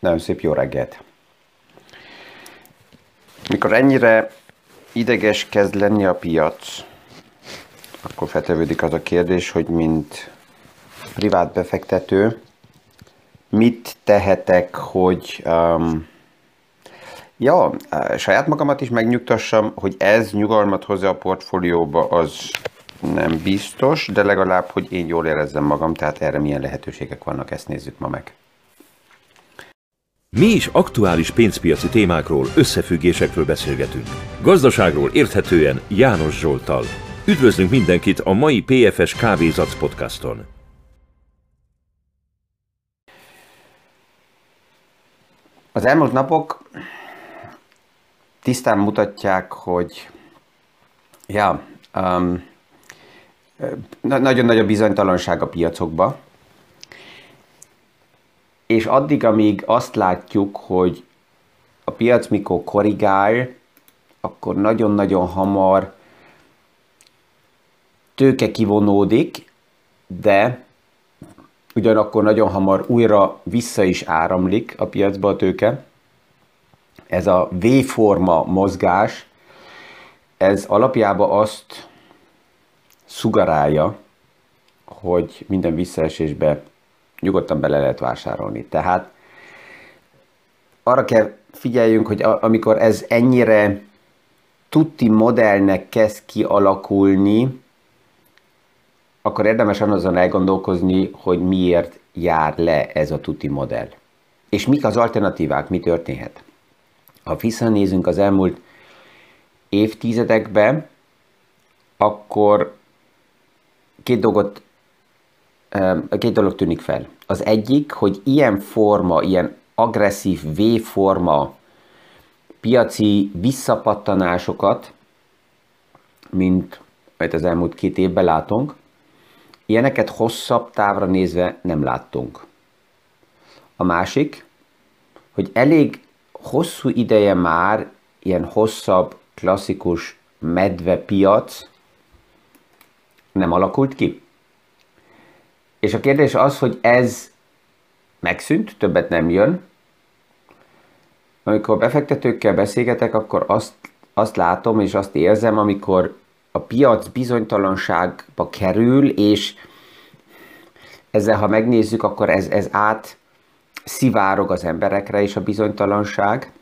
Nagyon szép jó reggelt! Mikor ennyire ideges kezd lenni a piac, akkor feltevődik az a kérdés, hogy mint privát befektető, mit tehetek, hogy saját magamat is megnyugtassam, hogy ez nyugalmat hozza a portfólióba, az nem biztos, de legalább, hogy én jól érezzem magam, tehát erre milyen lehetőségek vannak, ezt nézzük ma meg. Mi is aktuális pénzpiaci témákról, összefüggésekről beszélgetünk. Gazdaságról érthetően János Zsolttal. Üdvözlünk mindenkit a mai PFS Kávézacc podcaston. Az elmúlt napok tisztán mutatják, hogy nagyon nagy a bizonytalanság a piacokba. És addig, amíg azt látjuk, hogy a piac mikor korrigál, akkor nagyon-nagyon hamar tőke kivonódik, de ugyanakkor nagyon hamar újra vissza is áramlik a piacba a tőke. Ez a V-forma mozgás, ez alapjában azt sugárolja, hogy minden visszaesésbe nyugodtan bele lehet vásárolni. Tehát arra kell figyeljünk, hogy amikor ez ennyire tuti modellnek kezd kialakulni, akkor érdemes azon elgondolkozni, hogy miért jár le ez a tuti modell. És mik az alternatívák, mi történhet. Ha visszanézünk az elmúlt évtizedekbe, akkor két dolog tűnik fel. Az egyik, hogy ilyen agresszív V-forma piaci visszapattanásokat, mint amit az elmúlt két évben látunk, ilyeneket hosszabb távra nézve nem láttunk. A másik, hogy elég hosszú ideje már ilyen hosszabb, klasszikus medvepiac nem alakult ki. És a kérdés az, hogy ez megszűnt, többet nem jön. Amikor befektetőkkel beszélgetek, akkor azt látom és azt érzem, amikor a piac bizonytalanságba kerül, és ezzel, ha megnézzük, akkor ez át szivárog az emberekre is a bizonytalanság,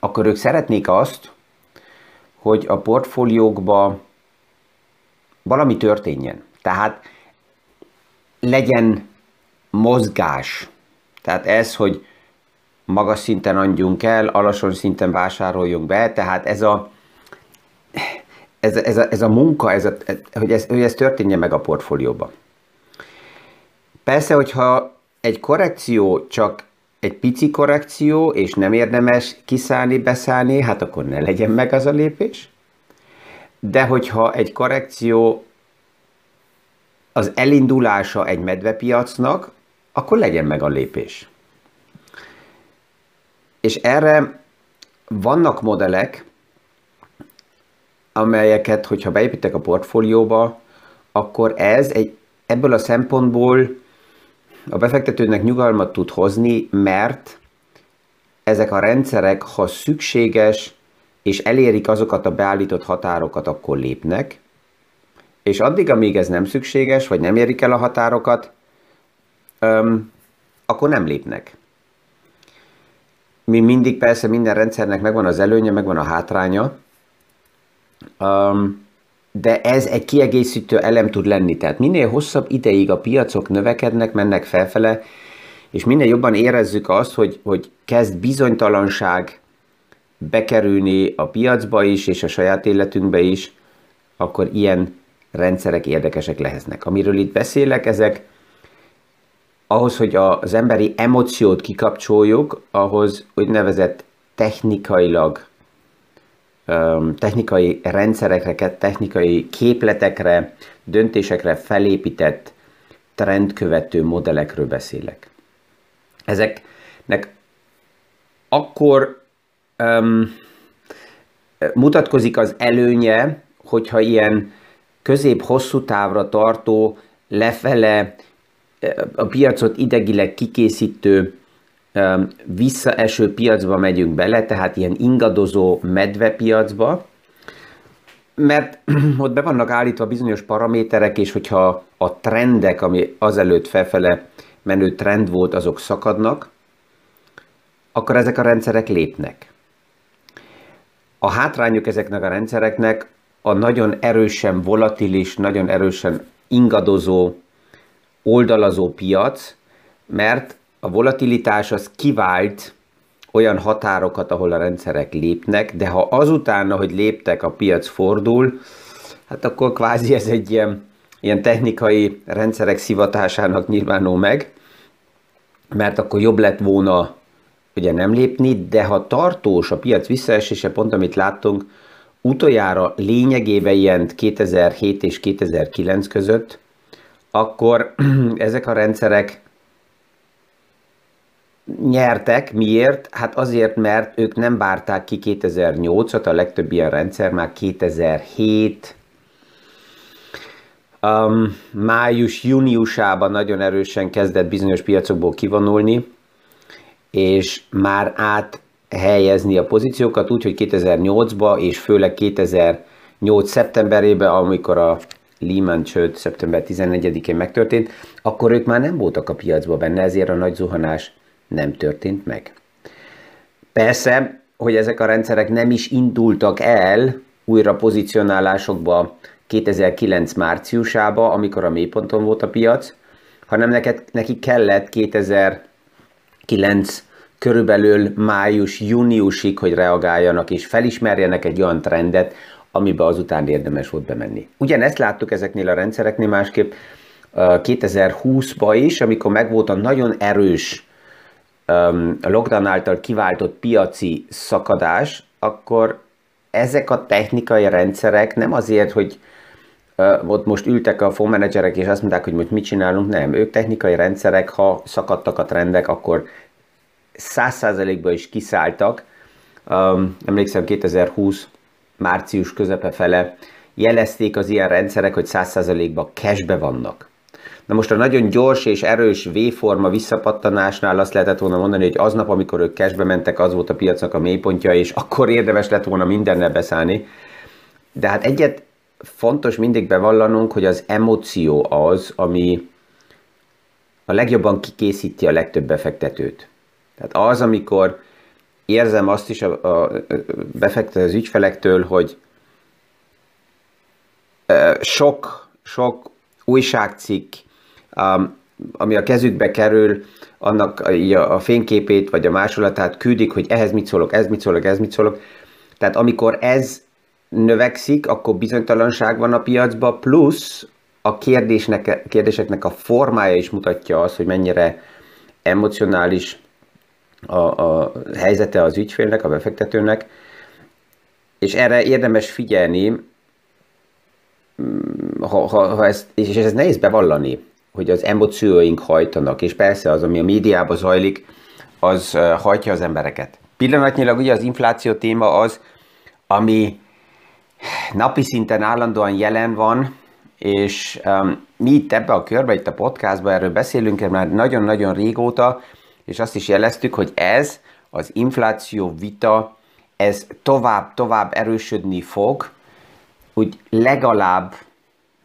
akkor ők szeretnék azt, hogy a portfóliókba valami történjen. Tehát legyen mozgás. Tehát ez, hogy magas szinten adjunk el, alacsony szinten vásároljunk be, tehát ez a munka, hogy ez történjen meg a portfólióban. Persze, hogyha egy korrekció csak egy pici korrekció, és nem érdemes kiszállni, beszállni, hát akkor ne legyen meg az a lépés. De hogyha egy korrekció az elindulása egy medvepiacnak, akkor legyen meg a lépés. És erre vannak modellek, amelyeket, hogyha beépítek a portfólióba, akkor ebből a szempontból a befektetőnek nyugalmat tud hozni, mert ezek a rendszerek, ha szükséges, és elérik azokat a beállított határokat, akkor lépnek, és addig, amíg ez nem szükséges, vagy nem érik el a határokat, akkor nem lépnek. Mindig persze minden rendszernek megvan az előnye, megvan a hátránya, de ez egy kiegészítő elem tud lenni. Tehát minél hosszabb ideig a piacok növekednek, mennek felfele, és minél jobban érezzük azt, hogy kezd bizonytalanság bekerülni a piacba is, és a saját életünkbe is, akkor ilyen rendszerek érdekesek lehetnek. Amiről itt beszélek, ezek ahhoz, hogy az emberi emóciót kikapcsoljuk, ahhoz úgynevezett technikai rendszerekre, technikai képletekre, döntésekre felépített trendkövető modellekről beszélek. Ezeknek akkor mutatkozik az előnye, hogyha ilyen közép-hosszú távra tartó, lefele a piacot idegileg kikészítő visszaeső piacba megyünk bele, tehát ilyen ingadozó medvepiacba, mert ott be vannak állítva bizonyos paraméterek, és hogyha a trendek, ami azelőtt felfele menő trend volt, azok szakadnak, akkor ezek a rendszerek lépnek. A hátrányok ezeknek a rendszereknek a nagyon erősen volatilis, nagyon erősen ingadozó, oldalazó piac, mert a volatilitás az kivált olyan határokat, ahol a rendszerek lépnek, de ha azután, hogy léptek, a piac fordul, hát akkor kvázi ez egy ilyen technikai rendszerek szivatásának nyilvánul meg, mert akkor jobb lett volna ugye nem lépni, de ha tartós a piac visszaesése, pont amit láttunk, utoljára lényegében ilyen 2007 és 2009 között, akkor ezek a rendszerek nyertek. Miért? Hát azért, mert ők nem várták ki 2008-at, a legtöbb ilyen rendszer már 2007 május-júniusában nagyon erősen kezdett bizonyos piacokból kivonulni, és már áthelyezni a pozíciókat úgy, hogy 2008-ba, és főleg 2008 szeptemberében, amikor a Lehman csőd szeptember 11-én megtörtént, akkor ők már nem voltak a piacban benne, ezért a nagy zuhanás nem történt meg. Persze, hogy ezek a rendszerek nem is indultak el újra pozícionálásokba 2009 márciusába, amikor a mélyponton volt a piac, hanem neki kellett 2009 körülbelül május-júniusig, hogy reagáljanak és felismerjenek egy olyan trendet, amiben azután érdemes volt bemenni. Ugyanezt láttuk ezeknél a rendszereknél másképp 2020-ban is, amikor megvolt a nagyon erős a lockdown által kiváltott piaci szakadás, akkor ezek a technikai rendszerek nem azért, hogy ott most ültek a fund menedzserek és azt mondták, hogy most mit csinálunk, nem. Ők technikai rendszerek, ha szakadtak a trendek, akkor 100%-ba is kiszálltak. Emlékszem, 2020 március közepe fele jelezték az ilyen rendszerek, hogy 100%-ba cashbe vannak. Na most a nagyon gyors és erős V-forma visszapattanásnál azt lehetett volna mondani, hogy aznap, amikor ők cashbe mentek, az volt a piacnak a mélypontja, és akkor érdemes lett volna mindennel beszállni. De hát egyet fontos mindig bevallanunk, hogy az emóció az, ami a legjobban kikészíti a legtöbb befektetőt. Tehát az, amikor érzem azt is az ügyfelektől, hogy sok újságcikk, ami a kezükbe kerül, annak a fényképét vagy a másolatát küldik, hogy ehhez mit szólok, ez mit szólok. Tehát amikor ez növekszik, akkor bizonytalanság van a piacban, plusz a kérdéseknek a formája is mutatja azt, hogy mennyire emocionális a helyzete az ügyfélnek, a befektetőnek, és erre érdemes figyelni, és ez nehéz bevallani, hogy az emócióink hajtanak, és persze az, ami a médiában zajlik, az hajtja az embereket. Pillanatnyilag ugye az infláció téma az, ami napi szinten állandóan jelen van, és mi itt ebbe a körbe, itt a podcastban erről beszélünk már nagyon-nagyon régóta, és azt is jeleztük, hogy ez az infláció vita, ez tovább erősödni fog, úgy legalább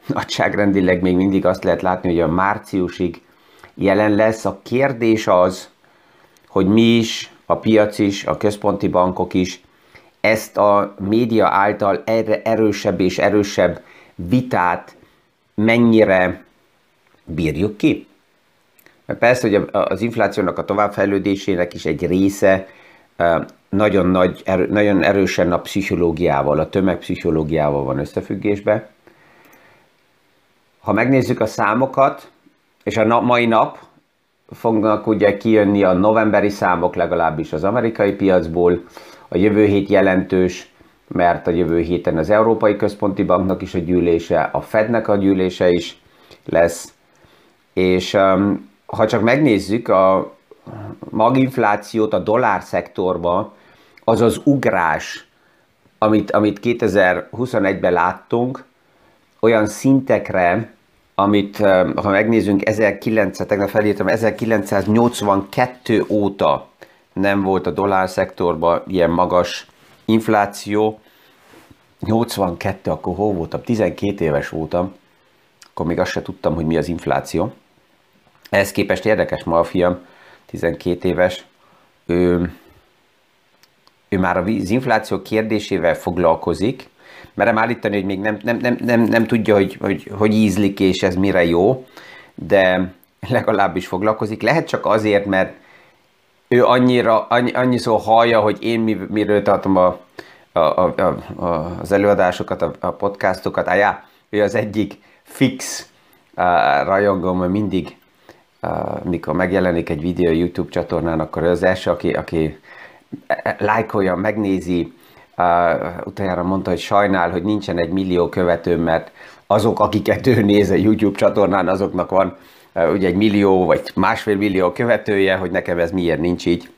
nagyságrendileg még mindig azt lehet látni, hogy a márciusig jelen lesz. A kérdés az, hogy mi is, a piac is, a központi bankok is ezt a média által egyre erősebb és erősebb vitát mennyire bírjuk ki. Mert persze, hogy az inflációnak a továbbfejlődésének is egy része nagyon erősen a pszichológiával, a tömegpszichológiával van összefüggésben. Ha megnézzük a számokat, és a mai nap fognak ugye kijönni a novemberi számok, legalábbis az amerikai piacból, a jövő hét jelentős, mert a jövő héten az Európai Központi Banknak is a gyűlése, a Fednek a gyűlése is lesz, és ha csak megnézzük a maginflációt a dollár szektorba, az az ugrás, amit 2021-ben láttunk, olyan szintekre, amit ha megnézünk, tegnap felírtam, 1982 óta nem volt a dollárszektorban ilyen magas infláció. 82, akkor hol voltam? 12 éves voltam, akkor még azt se tudtam, hogy mi az infláció. Ehhez képest érdekes, ma a fiam, 12 éves, ő már az infláció kérdésével foglalkozik. Merem állítani, hogy még nem tudja, hogy ízlik és ez mire jó, de legalábbis foglalkozik. Lehet csak azért, mert ő annyiszor hallja, hogy én miről tartom az előadásokat, a podcastokat. Ő az egyik fix rajongom, mindig, mikor megjelenik egy videó YouTube csatornán, akkor az első, aki lájkolja, megnézi. Utána mondta, hogy sajnál, hogy nincsen 1 millió követő, mert azok, akiket ő néz a YouTube csatornán, azoknak van ugye 1 millió vagy 1,5 millió követője, hogy nekem ez miért nincs így.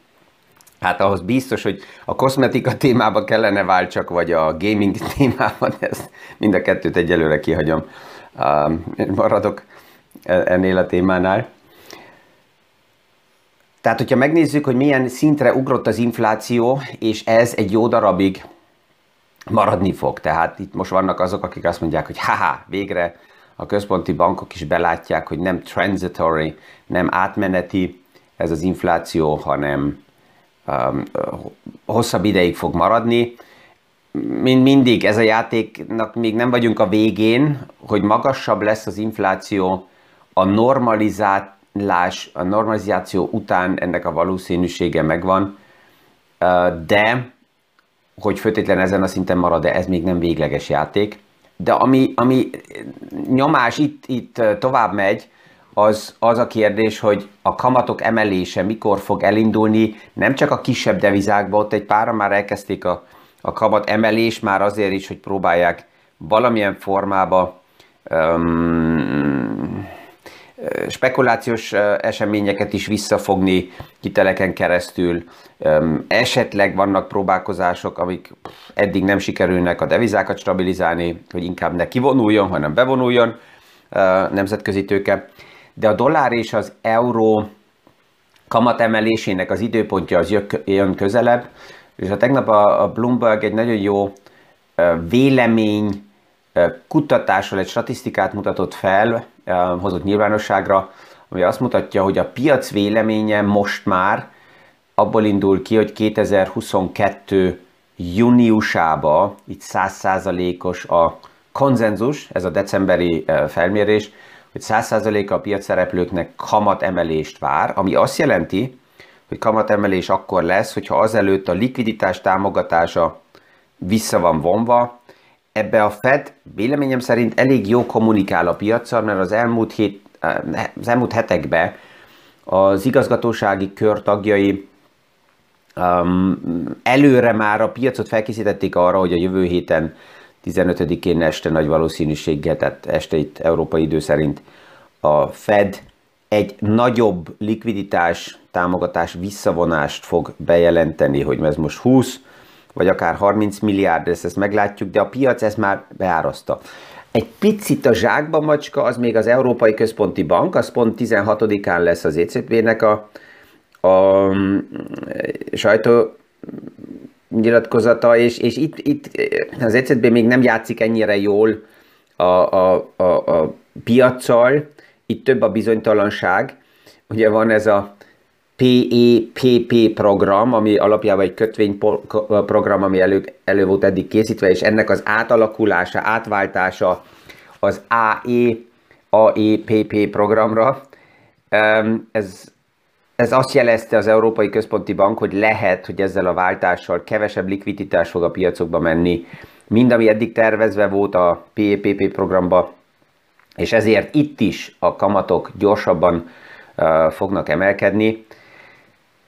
Hát ahhoz biztos, hogy a kozmetika témába kellene váltsak, vagy a gaming témában, ezt mind a kettőt egyelőre kihagyom. Maradok ennél a témánál. Tehát, hogyha megnézzük, hogy milyen szintre ugrott az infláció, és ez egy jó darabig maradni fog. Tehát itt most vannak azok, akik azt mondják, hogy végre a központi bankok is belátják, hogy nem transitory, nem átmeneti ez az infláció, hanem hosszabb ideig fog maradni. Mindig ez a játéknak még nem vagyunk a végén, hogy magasabb lesz az infláció a normalizáció után, ennek a valószínűsége megvan, de hogy feltétlenül ezen a szinten marad, de ez még nem végleges játék. De ami nyomás itt tovább megy, az a kérdés, hogy a kamatok emelése mikor fog elindulni, nem csak a kisebb devizákban, ott egy pára már elkezdték a kamat emelés, már azért is, hogy próbálják valamilyen formába spekulációs eseményeket is visszafogni hiteleken keresztül. Esetleg vannak próbálkozások, amik eddig nem sikerülnek, a devizákat stabilizálni, hogy inkább ne kivonuljon, hanem bevonuljon nemzetközi tőke. De a dollár és az euró kamatemelésének az időpontja az jön közelebb, és a tegnap a Bloomberg egy nagyon jó vélemény kutatással egy statisztikát mutatott fel, hozott nyilvánosságra, ami azt mutatja, hogy a piac véleménye most már abból indul ki, hogy 2022 júniusába itt 100%-os a konzenzus, ez a decemberi felmérés, hogy 100%-a a piac szereplőknek kamatemelést vár, ami azt jelenti, hogy kamatemelés akkor lesz, hogyha azelőtt a likviditás támogatása vissza van vonva. Ebbe a Fed véleményem szerint elég jó kommunikál a piaccal, mert az elmúlt hetekben az igazgatósági kör tagjai előre már a piacot felkészítették arra, hogy a jövő héten 15-én este nagy valószínűséggel, tehát este itt európai idő szerint a Fed egy nagyobb likviditás támogatás visszavonást fog bejelenteni, hogy ez most 20 vagy akár 30 milliárd, ezt meglátjuk, de a piac ezt már beárazta. Egy picit a zsákba macska, az még az Európai Központi Bank, az pont 16-án lesz az ECB-nek a sajtónyilatkozata, és itt az ECB még nem játszik ennyire jól a piaccal, itt több a bizonytalanság, ugye van ez a PEPP program, ami alapjában egy kötvényprogram, ami elő volt eddig készítve, és ennek az átalakulása, átváltása az AEPP programra. Ez azt jelezte az Európai Központi Bank, hogy lehet, hogy ezzel a váltással kevesebb likviditás fog a piacokba menni, mind ami eddig tervezve volt a PEPP programba, és ezért itt is a kamatok gyorsabban fognak emelkedni.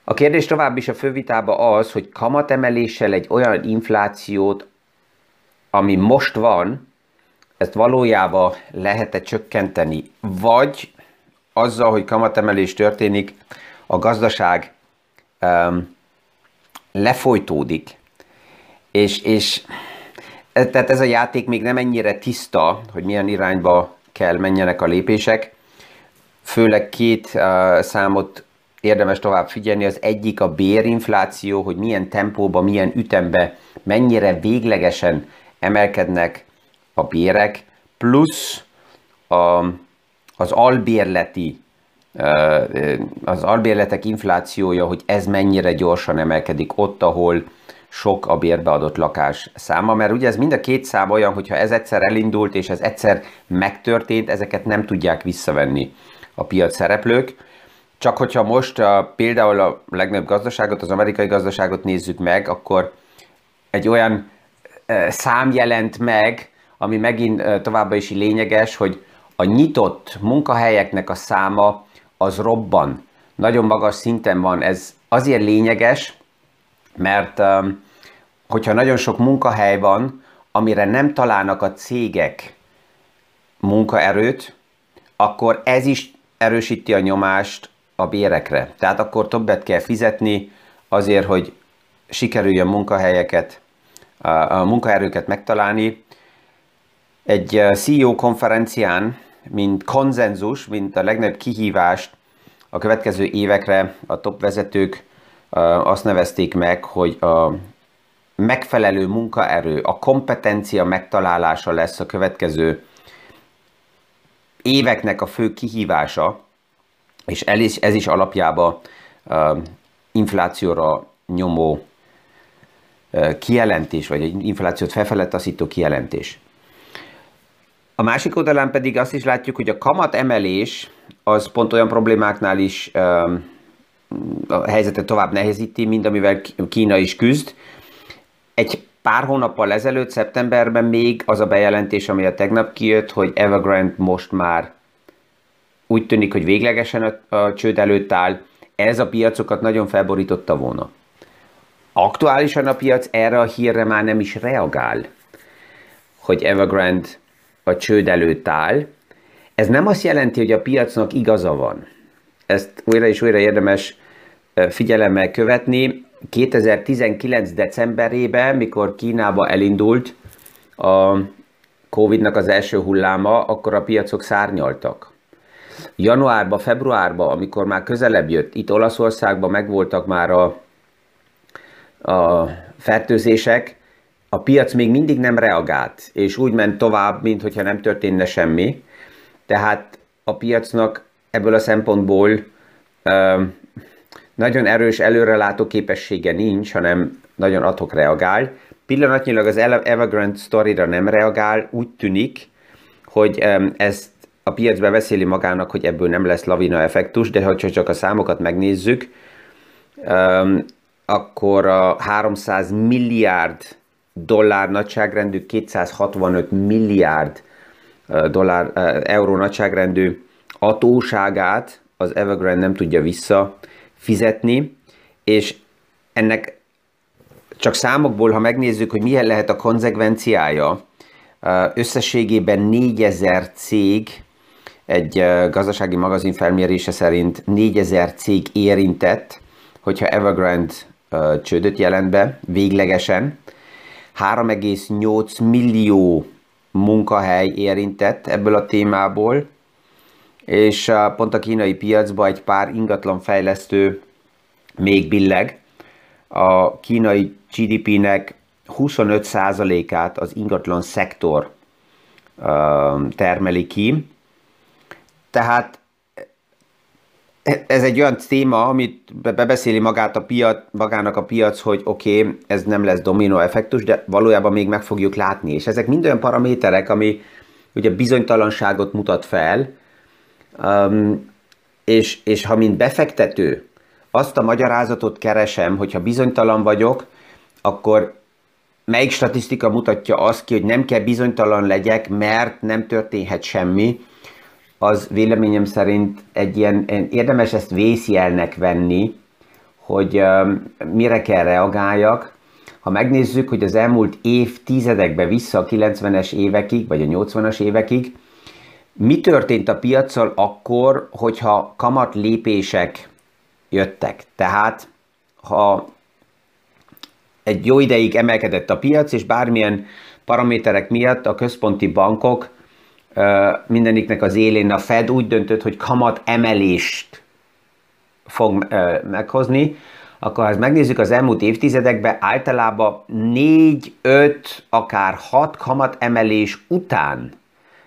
A kérdés tovább is a fővitába az, hogy kamatemeléssel egy olyan inflációt, ami most van, ezt valójában lehet-e csökkenteni, vagy azzal, hogy kamatemelés történik, a gazdaság lefolytódik, és tehát ez a játék még nem ennyire tiszta, hogy milyen irányba kell menjenek a lépések. Főleg két számot érdemes tovább figyelni. Az egyik a bérinfláció, hogy milyen tempóban, milyen ütemben, mennyire véglegesen emelkednek a bérek, plusz az albérletek inflációja, hogy ez mennyire gyorsan emelkedik ott, ahol sok a bérbe adott lakás száma, mert ugye ez mind a két szám olyan, hogyha ez egyszer elindult és ez egyszer megtörtént, ezeket nem tudják visszavenni a piac szereplők. Csak hogyha most például a legnagyobb gazdaságot, az amerikai gazdaságot nézzük meg, akkor egy olyan szám jelent meg, ami megint továbbá is lényeges, hogy a nyitott munkahelyeknek a száma az robban. Nagyon magas szinten van. Ez azért lényeges, mert hogyha nagyon sok munkahely van, amire nem találnak a cégek munkaerőt, akkor ez is erősíti a nyomást a bérekre. Tehát akkor többet kell fizetni azért, hogy sikerüljön munkahelyeket, a munkaerőket megtalálni. Egy CEO konferencián, mint konzenzus, mint a legnagyobb kihívást a következő évekre a top vezetők azt nevezték meg, hogy a megfelelő munkaerő, a kompetencia megtalálása lesz a következő éveknek a fő kihívása, és ez is alapjában inflációra nyomó kijelentés, vagy egy inflációt felfele taszító kijelentés. A másik oldalán pedig azt is látjuk, hogy a kamatemelés az pont olyan problémáknál is a helyzetet tovább nehezíti, mint amivel Kína is küzd. Egy pár hónappal ezelőtt, szeptemberben még az a bejelentés, ami a tegnap kijött, hogy Evergrande most már úgy tűnik, hogy véglegesen a csőd előtt áll. Ez a piacokat nagyon felborította volna. Aktuálisan a piac erre a hírre már nem is reagál, hogy Evergrande a csőd előtt áll. Ez nem azt jelenti, hogy a piacnak igaza van. Ezt újra és újra érdemes figyelemmel követni. 2019. decemberében, mikor Kínába elindult a Covid-nak az első hulláma, akkor a piacok szárnyaltak. Januárban, februárban, amikor már közelebb jött, itt Olaszországban megvoltak már a fertőzések, a piac még mindig nem reagált, és úgy ment tovább, mintha nem történne semmi. Tehát a piacnak ebből a szempontból nagyon erős előrelátó képessége nincs, hanem nagyon adhok reagál. Pillanatnyilag az Evergrande sztorira nem reagál, úgy tűnik, hogy ezt a piac beveszéli magának, hogy ebből nem lesz lavina effektus, de ha csak a számokat megnézzük, akkor a 300 milliárd dollár nagyságrendű, 265 milliárd euró nagyságrendű adósságát az Evergrande nem tudja visszafizetni, és ennek csak számokból, ha megnézzük, hogy milyen lehet a konzekvenciája, összességében 4000 cég, egy gazdasági magazin felmérése szerint 4000 cég érintett, hogyha Evergrande csődöt jelent be véglegesen, 3,8 millió munkahely érintett ebből a témából, és pont a kínai piacban egy pár ingatlanfejlesztő még billeg. A kínai GDP-nek 25%-át az ingatlan szektor termeli ki. Tehát ez egy olyan téma, amit bebeszéli magának a piac, hogy oké, ez nem lesz dominó effektus, de valójában még meg fogjuk látni. És ezek mind olyan paraméterek, ami ugye bizonytalanságot mutat fel, és ha mint befektető azt a magyarázatot keresem, hogyha bizonytalan vagyok, akkor melyik statisztika mutatja azt ki, hogy nem kell bizonytalan legyek, mert nem történhet semmi, az véleményem szerint egy ilyen, érdemes ezt vészjelnek venni, hogy mire kell reagáljak. Ha megnézzük, hogy az elmúlt évtizedekben vissza a 90-es évekig, vagy a 80-as évekig, mi történt a piaccal akkor, hogyha kamat lépések jöttek? Tehát, ha egy jó ideig emelkedett a piac, és bármilyen paraméterek miatt a központi bankok mindeniknek az élén a Fed úgy döntött, hogy kamat emelést fog meghozni, akkor ha megnézzük az elmúlt évtizedekben, általában 4, 5, akár 6 kamat emelés után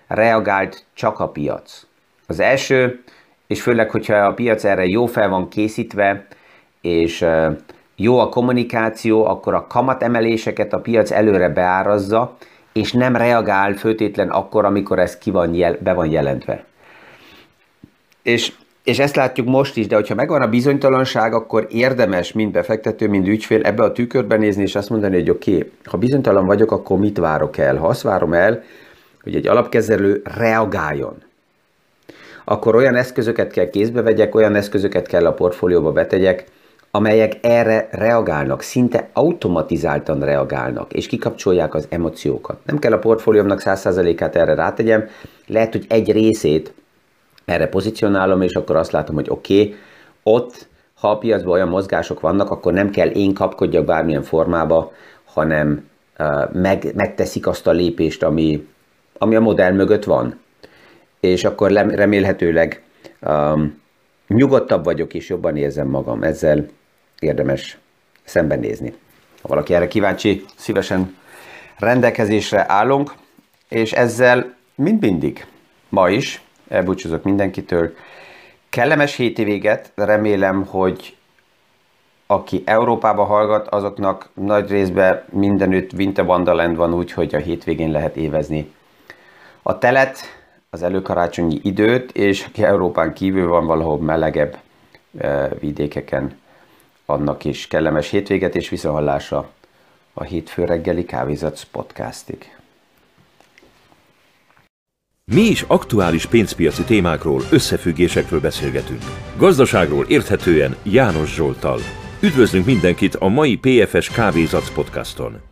reagált csak a piac. Az első, és főleg, hogyha a piac erre jó fel van készítve, és jó a kommunikáció, akkor a kamatemeléseket a piac előre beárazza, és nem reagál főtétlen akkor, amikor ez be van jelentve. És ezt látjuk most is, de hogyha megvan a bizonytalanság, akkor érdemes mind befektető, mind ügyfél ebbe a tükörbe nézni, és azt mondani, hogy oké, ha bizonytalan vagyok, akkor mit várok el? Ha azt várom el, hogy egy alapkezelő reagáljon, akkor olyan eszközöket kell kézbe vegyek, olyan eszközöket kell a portfólióba betegyek, amelyek erre reagálnak, szinte automatizáltan reagálnak, és kikapcsolják az emóciókat. Nem kell a portfóliómnak 100%-át erre rátegyem, lehet, hogy egy részét erre pozícionálom, és akkor azt látom, hogy oké, ott, ha a piacban olyan mozgások vannak, akkor nem kell én kapkodjak bármilyen formába, hanem megteszik azt a lépést, ami a modell mögött van. És akkor remélhetőleg nyugodtabb vagyok, és jobban érzem magam. Ezzel érdemes szembenézni. Ha valaki erre kíváncsi, szívesen rendelkezésre állunk, és ezzel mint mindig, ma is elbúcsúzok mindenkitől. Kellemes hétvéget, remélem, hogy aki Európába hallgat, azoknak nagy részben mindenütt Winter Wonderland van, úgyhogy a hétvégén lehet évezni a telet, az előkarácsonyi időt, és aki Európán kívül van valahol melegebb vidékeken, annak is kellemes hétvéget, és visszahallásra a hétfő reggeli Kávézacc podcastig. Mi is aktuális pénzpiaci témákról, összefüggésekről beszélgetünk. Gazdaságról érthetően János Zsolttal. Üdvözlünk mindenkit a mai PFS Kávézacc podcaston!